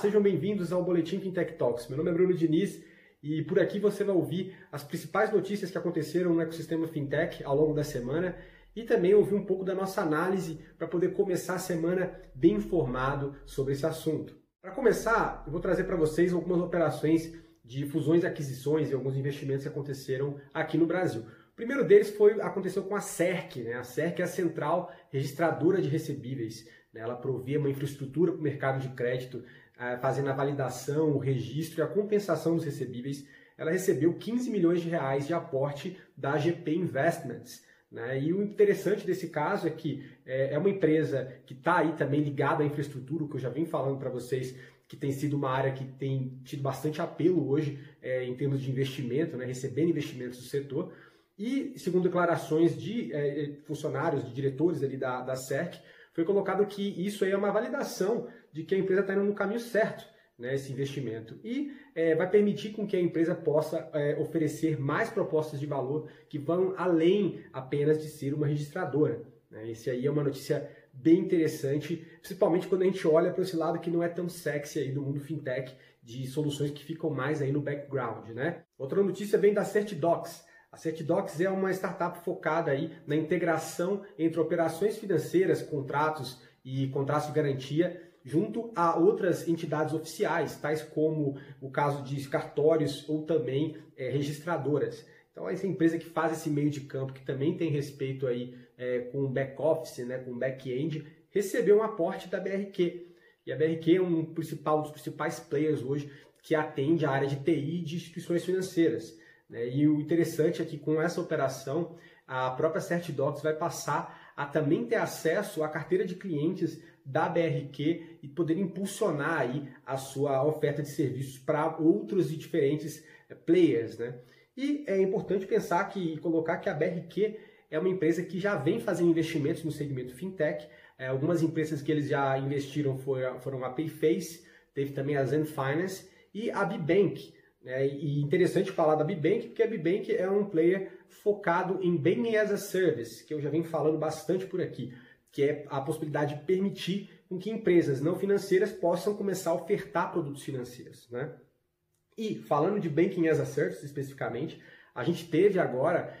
sejam bem-vindos ao Boletim Fintech Talks. Meu nome é Bruno Diniz e por aqui você vai ouvir as principais notícias que aconteceram no ecossistema Fintech ao longo da semana e também ouvir um pouco da nossa análise para poder começar a semana bem informado sobre esse assunto. Para começar, eu vou trazer para vocês algumas operações de fusões e aquisições e alguns investimentos que aconteceram aqui no Brasil. O primeiro deles aconteceu com a CERC, né? A CERC é a Central Registradora de Recebíveis. Ela provê uma infraestrutura para o mercado de crédito, fazendo a validação, o registro e a compensação dos recebíveis. Ela recebeu 15 milhões de reais de aporte da GP Investments. E o interessante desse caso é que é uma empresa que está aí também ligada à infraestrutura, que eu já vim falando para vocês, que tem sido uma área que tem tido bastante apelo hoje em termos de investimento, recebendo investimentos do setor. E, segundo declarações de funcionários, de diretores ali da CERC, foi colocado que isso aí é uma validação de que a empresa está indo no caminho certo, esse investimento. E vai permitir com que a empresa possa oferecer mais propostas de valor que vão além apenas de ser uma registradora. Esse aí é uma notícia bem interessante, principalmente quando a gente olha para esse lado que não é tão sexy aí do mundo fintech, de soluções que ficam mais aí no background. Outra notícia vem da CertDocs. A CertDocs é uma startup focada aí na integração entre operações financeiras, contratos e contratos de garantia, junto a outras entidades oficiais, tais como o caso de cartórios ou também registradoras. Então, essa empresa que faz esse meio de campo, que também tem respeito aí, com o back-office, com o back-end, recebeu um aporte da BRQ. E a BRQ é um dos principais players hoje que atende a área de TI de instituições financeiras. E o interessante é que com essa operação, a própria CertDocs vai passar a também ter acesso à carteira de clientes da BRQ e poder impulsionar aí a sua oferta de serviços para outros e diferentes players. E é importante pensar e colocar que a BRQ é uma empresa que já vem fazendo investimentos no segmento fintech. Algumas empresas que eles já investiram foram a Payface, teve também a Zen Finance e a B-Bank. E interessante falar da B-Bank, porque a B-Bank é um player focado em Banking as a Service, que eu já venho falando bastante por aqui, que é a possibilidade de permitir com que empresas não financeiras possam começar a ofertar produtos financeiros. E falando de Banking as a Service especificamente, a gente teve agora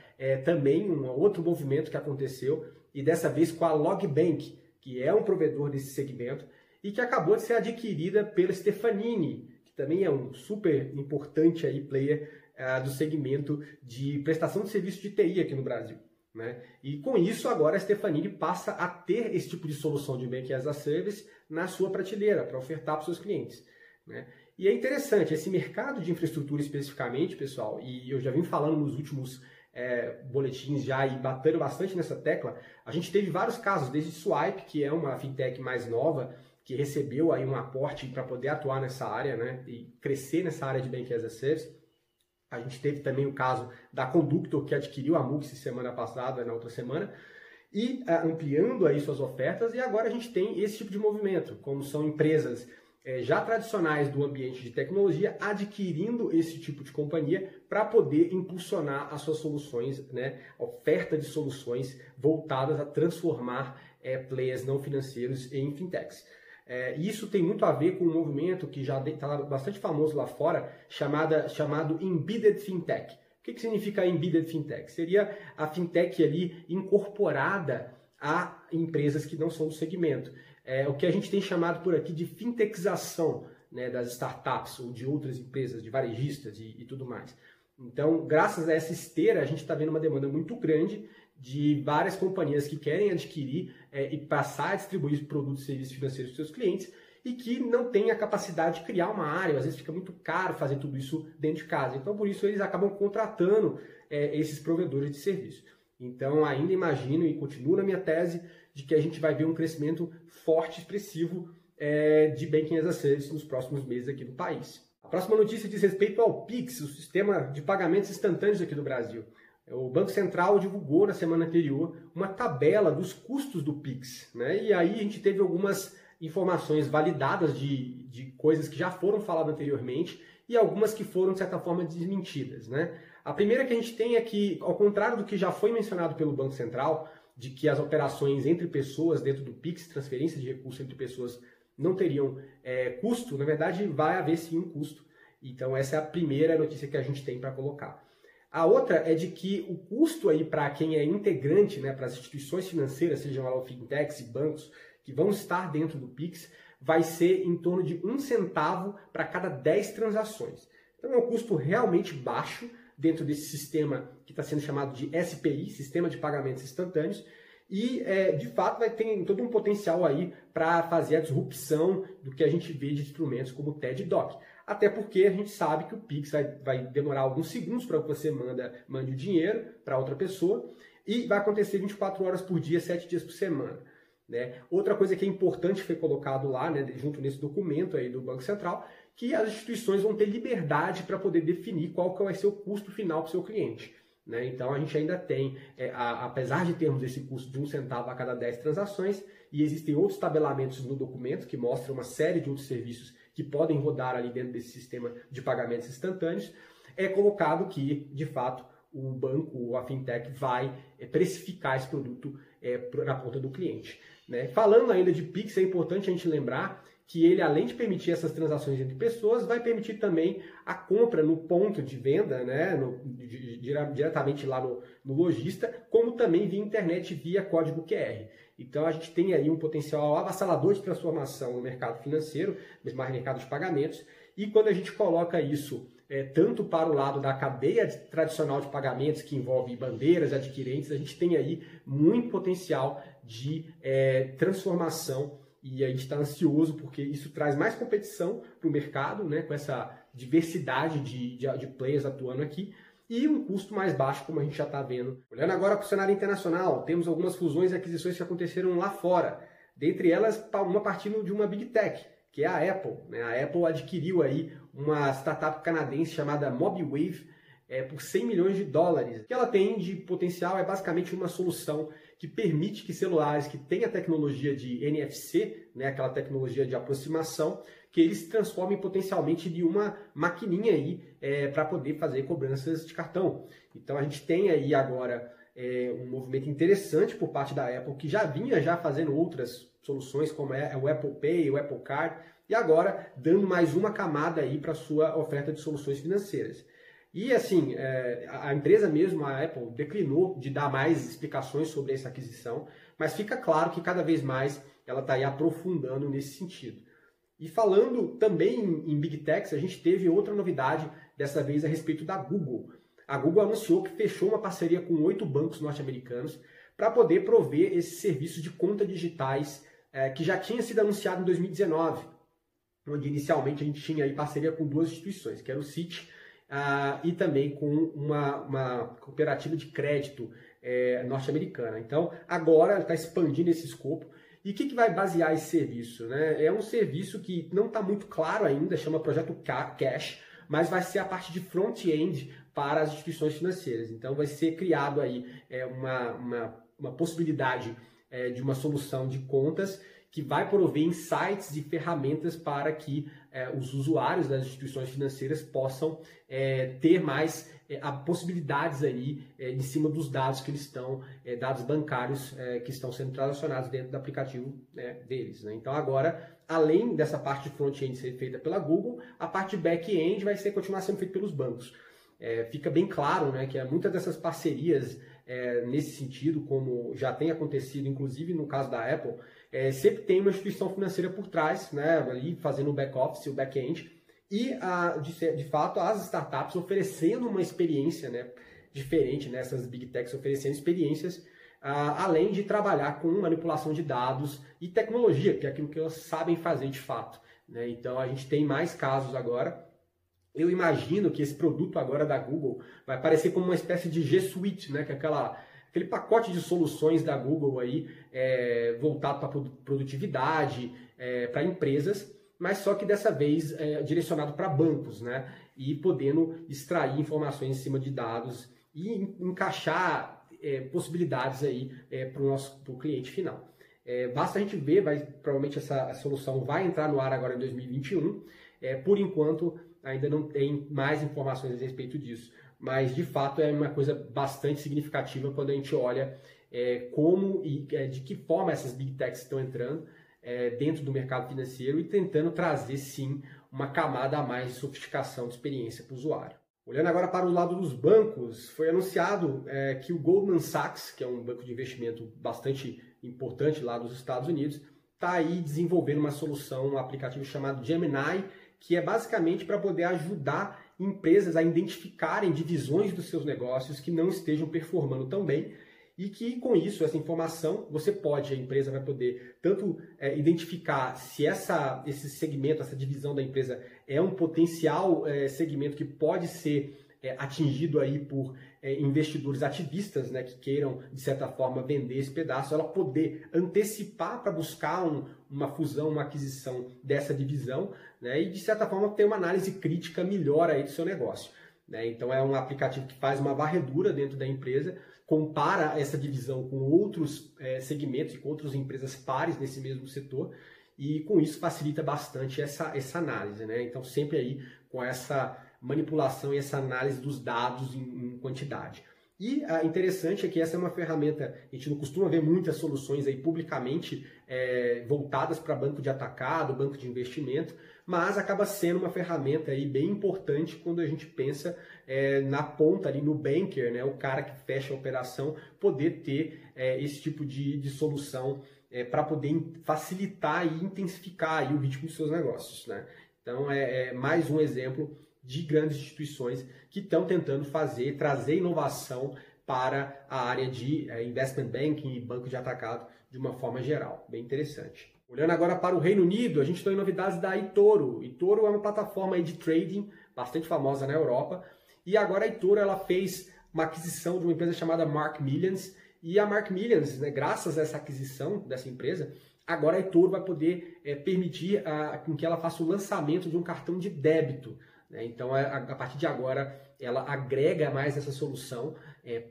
também um outro movimento que aconteceu, e dessa vez com a LogBank, que é um provedor desse segmento, e que acabou de ser adquirida pela Stefanini, também é um super importante aí player do segmento de prestação de serviço de TI aqui no Brasil. E com isso, agora a Stefanini passa a ter esse tipo de solução de Banking as a Service na sua prateleira, para ofertar para os seus clientes. E é interessante, esse mercado de infraestrutura especificamente, pessoal, e eu já vim falando nos últimos boletins já e batendo bastante nessa tecla, a gente teve vários casos, desde Swipe, que é uma fintech mais nova, que recebeu aí um aporte para poder atuar nessa área, e crescer nessa área de Banking as a Service. A gente teve também o caso da Conductor, que adquiriu a MUX semana passada, na outra semana, e ampliando aí suas ofertas, e agora a gente tem esse tipo de movimento, como são empresas já tradicionais do ambiente de tecnologia adquirindo esse tipo de companhia para poder impulsionar as suas soluções, a oferta de soluções voltadas a transformar players não financeiros em fintechs. Isso tem muito a ver com um movimento que já está bastante famoso lá fora, chamado Embedded Fintech. O que significa Embedded Fintech? Seria a fintech ali incorporada a empresas que não são do segmento. O que a gente tem chamado por aqui de fintechização, das startups ou de outras empresas, de varejistas e tudo mais. Então, graças a essa esteira, a gente está vendo uma demanda muito grande de várias companhias que querem adquirir e passar a distribuir produtos e serviços financeiros para os seus clientes e que não têm a capacidade de criar uma área. Às vezes fica muito caro fazer tudo isso dentro de casa. Então, por isso, eles acabam contratando esses provedores de serviço. Então, ainda imagino e continuo na minha tese de que a gente vai ver um crescimento forte, expressivo de Banking as a Service nos próximos meses aqui no país. A próxima notícia diz respeito ao PIX, o Sistema de Pagamentos Instantâneos aqui do Brasil. O Banco Central divulgou na semana anterior uma tabela dos custos do PIX. E aí a gente teve algumas informações validadas de coisas que já foram faladas anteriormente e algumas que foram, de certa forma, desmentidas. A primeira que a gente tem é que, ao contrário do que já foi mencionado pelo Banco Central, de que as operações entre pessoas dentro do PIX, transferência de recursos entre pessoas, não teriam custo, na verdade vai haver sim um custo. Então essa é a primeira notícia que a gente tem para colocar. A outra é de que o custo aí para quem é integrante, né, para as instituições financeiras, sejam lá fintechs e bancos, que vão estar dentro do PIX, vai ser em torno de 1 centavo para cada 10 transações. Então é um custo realmente baixo dentro desse sistema que está sendo chamado de SPI, Sistema de Pagamentos Instantâneos, e de fato vai ter todo um potencial aí para fazer a disrupção do que a gente vê de instrumentos como o TED e DOC. Até porque a gente sabe que o PIX vai demorar alguns segundos para que você mande o dinheiro para outra pessoa e vai acontecer 24 horas por dia, 7 dias por semana. Né? Outra coisa que é importante foi colocado lá, né, junto nesse documento aí do Banco Central, que as instituições vão ter liberdade para poder definir qual que vai ser o custo final para o seu cliente. Né? Então a gente ainda tem, apesar de termos esse custo de 1 centavo a cada 10 transações, e existem outros tabelamentos no documento que mostram uma série de outros serviços que podem rodar ali dentro desse sistema de pagamentos instantâneos, é colocado que, de fato, o banco ou a fintech vai precificar esse produto na ponta do cliente. Né? Falando ainda de PIX, é importante a gente lembrar que ele, além de permitir essas transações entre pessoas, vai permitir também a compra no ponto de venda, né? Diretamente lá no lojista, como também via internet, via código QR. Então a gente tem aí um potencial avassalador de transformação no mercado financeiro, mas mais no mercado de pagamentos, e quando a gente coloca isso tanto para o lado da cadeia tradicional de pagamentos, que envolve bandeiras, adquirentes, a gente tem aí muito potencial de transformação. E a gente está ansioso porque isso traz mais competição para o mercado, né, com essa diversidade de players atuando aqui e um custo mais baixo, como a gente já está vendo. Olhando agora para o cenário internacional, temos algumas fusões e aquisições que aconteceram lá fora. Dentre elas, uma partindo de uma Big Tech, que é a Apple. Né? A Apple adquiriu aí uma startup canadense chamada MobWave por US$100 milhões. O que ela tem de potencial é basicamente uma solução que permite que celulares que têm a tecnologia de NFC, né, aquela tecnologia de aproximação, que eles se transformem potencialmente de uma maquininha aí para poder fazer cobranças de cartão. Então a gente tem aí agora um movimento interessante por parte da Apple, que já vinha fazendo outras soluções, como é o Apple Pay, o Apple Card, e agora dando mais uma camada aí para a sua oferta de soluções financeiras. E assim, a empresa mesmo, a Apple, declinou de dar mais explicações sobre essa aquisição, mas fica claro que cada vez mais ela está aí aprofundando nesse sentido. E falando também em Big Techs, a gente teve outra novidade, dessa vez a respeito da Google. A Google anunciou que fechou uma parceria com 8 bancos norte-americanos para poder prover esse serviço de contas digitais que já tinha sido anunciado em 2019, onde inicialmente a gente tinha aí parceria com 2 instituições, que era o CIT, e também com uma cooperativa de crédito norte-americana. Então, agora está expandindo esse escopo. E o que vai basear esse serviço? Né? É um serviço que não está muito claro ainda, chama Projeto K Cash, mas vai ser a parte de front-end para as instituições financeiras. Então, vai ser criado aí uma possibilidade de uma solução de contas que vai prover insights e ferramentas para que os usuários das instituições financeiras possam ter mais possibilidades aí em cima dos dados que eles estão, dados bancários que estão sendo transacionados dentro do aplicativo deles. Né? Então agora, além dessa parte de front-end ser feita pela Google, a parte de back-end vai continuar sendo feita pelos bancos. Fica bem claro, né, que muitas dessas parcerias nesse sentido, como já tem acontecido, inclusive no caso da Apple, sempre tem uma instituição financeira por trás, né, ali fazendo o back-office, o back-end, e de fato as startups oferecendo uma experiência, né, diferente, né, essas big techs oferecendo experiências, além de trabalhar com manipulação de dados e tecnologia, que é aquilo que elas sabem fazer de fato. Né? Então a gente tem mais casos agora. Eu imagino que esse produto agora da Google vai parecer como uma espécie de G Suite, né, que é aquele pacote de soluções da Google aí, voltado para produtividade, para empresas, mas só que dessa vez direcionado para bancos, né? E podendo extrair informações em cima de dados e encaixar possibilidades aí para o cliente final. Basta a gente ver, provavelmente essa solução vai entrar no ar agora em 2021. Por enquanto ainda não tem mais informações a respeito disso. Mas, de fato, é uma coisa bastante significativa quando a gente olha como e de que forma essas Big Techs estão entrando dentro do mercado financeiro e tentando trazer, sim, uma camada a mais de sofisticação de experiência para o usuário. Olhando agora para o lado dos bancos, foi anunciado que o Goldman Sachs, que é um banco de investimento bastante importante lá dos Estados Unidos, está aí desenvolvendo uma solução, um aplicativo chamado Gemini, que é basicamente para poder ajudar empresas a identificarem divisões dos seus negócios que não estejam performando tão bem e que, com isso, essa informação, você pode, a empresa vai poder tanto identificar se esse segmento, essa divisão da empresa é um potencial segmento que pode ser atingido aí por investidores ativistas, né, que queiram, de certa forma, vender esse pedaço, ela poder antecipar para buscar uma fusão, uma aquisição dessa divisão, né, e, de certa forma, ter uma análise crítica melhor aí do seu negócio. Né? Então, é um aplicativo que faz uma varredura dentro da empresa, compara essa divisão com outros segmentos e com outras empresas pares nesse mesmo setor, e, com isso, facilita bastante essa análise. Né? Então, sempre aí com essa manipulação e essa análise dos dados em quantidade. E interessante é que essa é uma ferramenta, a gente não costuma ver muitas soluções aí publicamente voltadas para banco de atacado, banco de investimento, mas acaba sendo uma ferramenta aí bem importante quando a gente pensa na ponta ali, no banker, né, o cara que fecha a operação, poder ter esse tipo de solução para poder facilitar e intensificar aí o ritmo dos seus negócios. Né? Então é mais um exemplo de grandes instituições que estão tentando trazer inovação para a área de investment banking e banco de atacado de uma forma geral. Bem interessante. Olhando agora para o Reino Unido, a gente tem novidades da eToro. eToro é uma plataforma aí de trading bastante famosa na Europa e agora a eToro ela fez uma aquisição de uma empresa chamada Mark Millions e a Mark Millions, né, graças a essa aquisição dessa empresa, agora a eToro vai poder permitir que ela faça o lançamento de um cartão de débito. Então, a partir de agora, ela agrega mais essa solução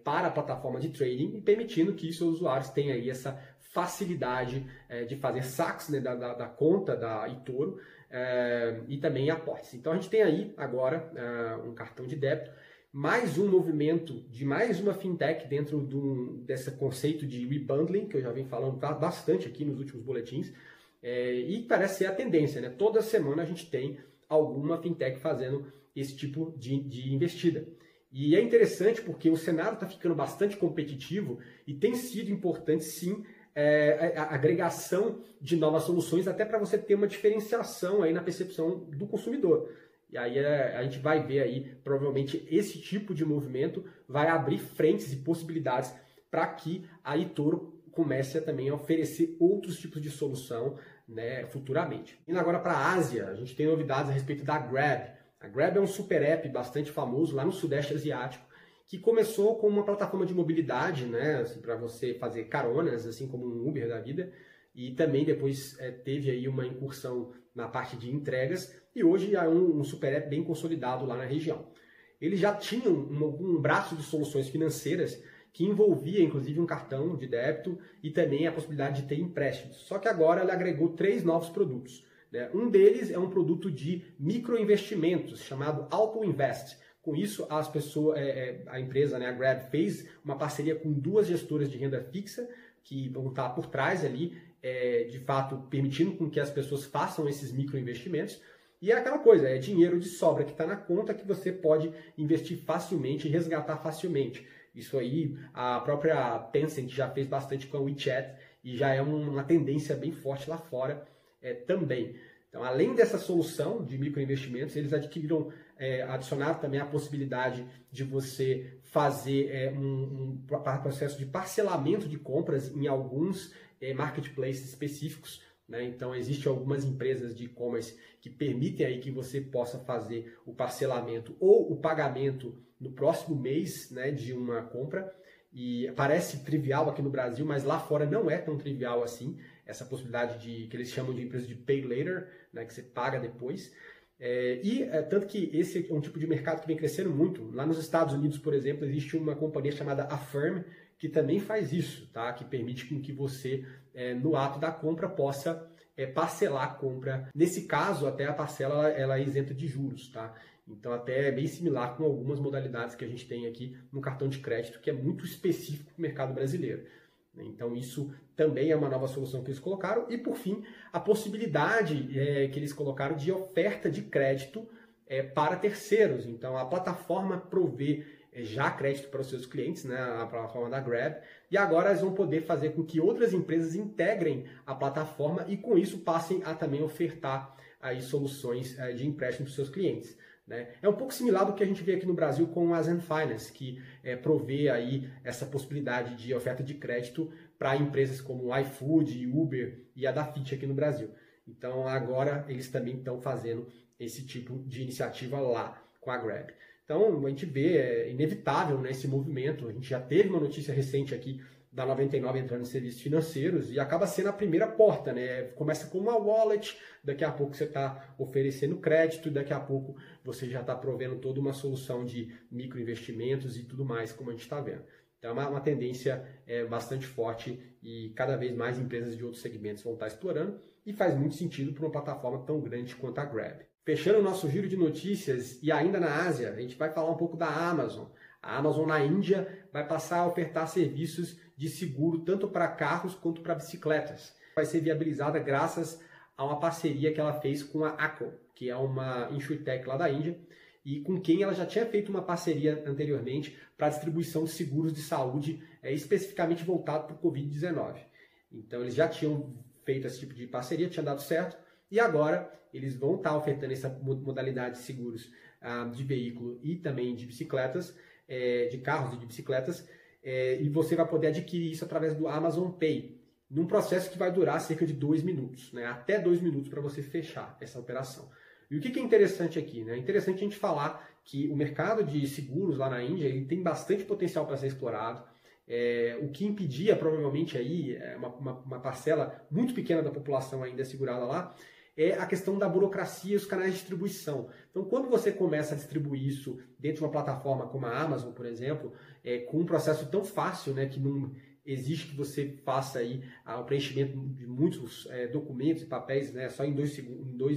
para a plataforma de trading, permitindo que seus usuários tenham aí essa facilidade de fazer saques, né, da conta da eToro e também aportes. Então, a gente tem aí agora um cartão de débito, mais um movimento de mais uma fintech dentro desse conceito de rebundling, que eu já venho falando bastante aqui nos últimos boletins, e parece ser a tendência. Né? Toda semana a gente tem alguma fintech fazendo esse tipo de investida. E é interessante porque o cenário está ficando bastante competitivo e tem sido importante, sim, a agregação de novas soluções até para você ter uma diferenciação aí na percepção do consumidor. E aí a gente vai ver aí, provavelmente, esse tipo de movimento vai abrir frentes e possibilidades para que a eToro comece também a oferecer outros tipos de solução, né, futuramente. Indo agora para a Ásia, a gente tem novidades a respeito da Grab. A Grab é um super app bastante famoso lá no Sudeste Asiático, que começou com uma plataforma de mobilidade, né, assim, para você fazer caronas, assim como um Uber da vida, e também depois teve aí uma incursão na parte de entregas, e hoje é um super app bem consolidado lá na região. Ele já tinha um braço de soluções financeiras que envolvia, inclusive, um cartão de débito e também a possibilidade de ter empréstimos. Só que agora ela agregou 3 novos produtos. Né? Um deles é um produto de microinvestimentos, chamado AutoInvest. Com isso, a empresa, né, a Grab, fez uma parceria com 2 gestoras de renda fixa, que vão estar por trás ali, de fato, permitindo com que as pessoas façam esses microinvestimentos. E é aquela coisa, é dinheiro de sobra que está na conta que você pode investir facilmente e resgatar facilmente. Isso aí, a própria Tencent já fez bastante com a WeChat e já é uma tendência bem forte lá fora também. Então, além dessa solução de microinvestimentos, eles adicionaram também a possibilidade de você fazer um processo de parcelamento de compras em alguns marketplaces específicos. Né? Então, existem algumas empresas de e-commerce que permitem aí que você possa fazer o parcelamento ou o pagamento no próximo mês, né, de uma compra. E parece trivial aqui no Brasil, mas lá fora não é tão trivial assim, essa possibilidade que eles chamam de empresa de pay later, né, que você paga depois. Tanto que esse é um tipo de mercado que vem crescendo muito. Lá nos Estados Unidos, por exemplo, existe uma companhia chamada Affirm, que também faz isso, tá? Que permite que você, no ato da compra, possa parcelar a compra. Nesse caso, até a parcela ela é isenta de juros, tá? Então, até é bem similar com algumas modalidades que a gente tem aqui no cartão de crédito, que é muito específico para o mercado brasileiro. Então isso também é uma nova solução que eles colocaram. E por fim, a possibilidade que eles colocaram de oferta de crédito para terceiros. Então a plataforma provê já crédito para os seus clientes, né, a plataforma da Grab, e agora eles vão poder fazer com que outras empresas integrem a plataforma e com isso passem a também ofertar aí soluções de empréstimo para os seus clientes. É um pouco similar do que a gente vê aqui no Brasil com a Zen Finance, que provê aí essa possibilidade de oferta de crédito para empresas como iFood, Uber e a Dafit aqui no Brasil. Então agora eles também estão fazendo esse tipo de iniciativa lá com a Grab. Então a gente vê, é inevitável, né, esse movimento. A gente já teve uma notícia recente aqui da 99 entrando em serviços financeiros e acaba sendo a primeira porta, né? Começa com uma wallet, daqui a pouco você está oferecendo crédito, daqui a pouco você já está provendo toda uma solução de microinvestimentos e tudo mais, como a gente está vendo. Então é uma tendência bastante forte e cada vez mais empresas de outros segmentos vão estar explorando e faz muito sentido para uma plataforma tão grande quanto a Grab. Fechando o nosso giro de notícias e ainda na Ásia, a gente vai falar um pouco da Amazon. A Amazon na Índia vai passar a ofertar serviços de seguro tanto para carros quanto para bicicletas. Vai ser viabilizada graças a uma parceria que ela fez com a Acko, que é uma insurtech lá da Índia, e com quem ela já tinha feito uma parceria anteriormente para distribuição de seguros de saúde, especificamente voltado para o Covid-19. Então eles já tinham feito esse tipo de parceria, tinha dado certo, e agora eles vão estar ofertando essa modalidade de seguros de veículo e também de bicicletas, de carros e de bicicletas, e você vai poder adquirir isso através do Amazon Pay, num processo que vai durar cerca de 2 minutos, né? Até 2 minutos para você fechar essa operação. E o que é interessante aqui? Né? É interessante a gente falar que o mercado de seguros lá na Índia ele tem bastante potencial para ser explorado, o que impedia provavelmente aí, uma parcela muito pequena da população ainda segurada lá, é a questão da burocracia e os canais de distribuição. Então, quando você começa a distribuir isso dentro de uma plataforma como a Amazon, por exemplo, com um processo tão fácil, né, que não exige que você faça aí o preenchimento de muitos documentos e papéis, né, só em 2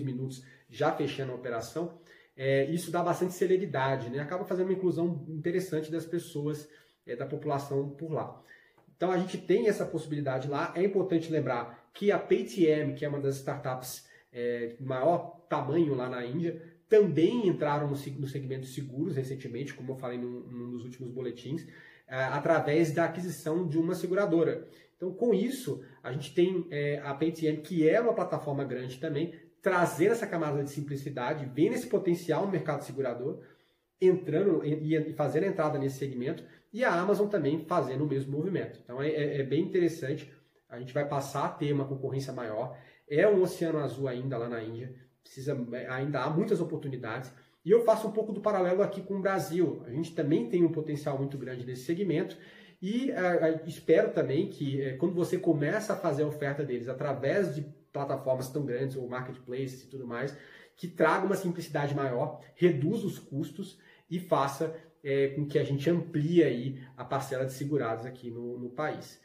minutos já fechando a operação, isso dá bastante celeridade, né, acaba fazendo uma inclusão interessante das pessoas, da população por lá. Então, a gente tem essa possibilidade lá. É importante lembrar que a Paytm, que é uma das startups maior tamanho lá na Índia, também entraram no segmento de seguros recentemente, como eu falei num dos últimos boletins, através da aquisição de uma seguradora. Então, com isso, a gente tem a Paytm, que é uma plataforma grande também, trazendo essa camada de simplicidade, vendo esse potencial no mercado segurador, entrando e fazendo entrada nesse segmento, e a Amazon também fazendo o mesmo movimento. Então, é bem interessante. A gente vai passar a ter uma concorrência maior. É um oceano azul ainda lá na Índia, ainda há muitas oportunidades. E eu faço um pouco do paralelo aqui com o Brasil. A gente também tem um potencial muito grande nesse segmento e espero também que quando você começa a fazer a oferta deles através de plataformas tão grandes ou marketplaces e tudo mais, que traga uma simplicidade maior, reduza os custos e faça com que a gente amplie aí a parcela de segurados aqui no país.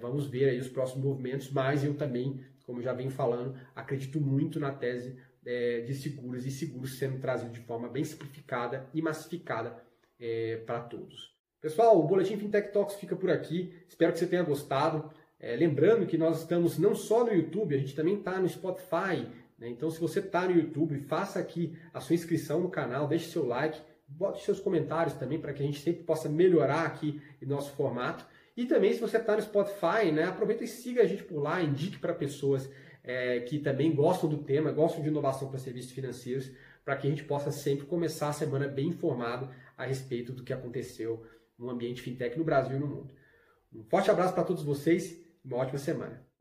Vamos ver aí os próximos movimentos, mas eu também, como já venho falando, acredito muito na tese de seguros e seguros sendo trazido de forma bem simplificada e massificada para todos. Pessoal, o Boletim Fintech Talks fica por aqui. Espero que você tenha gostado. Lembrando que nós estamos não só no YouTube, a gente também está no Spotify. Né? Então, se você está no YouTube, faça aqui a sua inscrição no canal, deixe seu like, bote seus comentários também para que a gente sempre possa melhorar aqui o nosso formato. E também, se você está no Spotify, né, aproveita e siga a gente por lá, indique para pessoas que também gostam do tema, gostam de inovação para serviços financeiros, para que a gente possa sempre começar a semana bem informado a respeito do que aconteceu no ambiente fintech no Brasil e no mundo. Um forte abraço para todos vocês e uma ótima semana.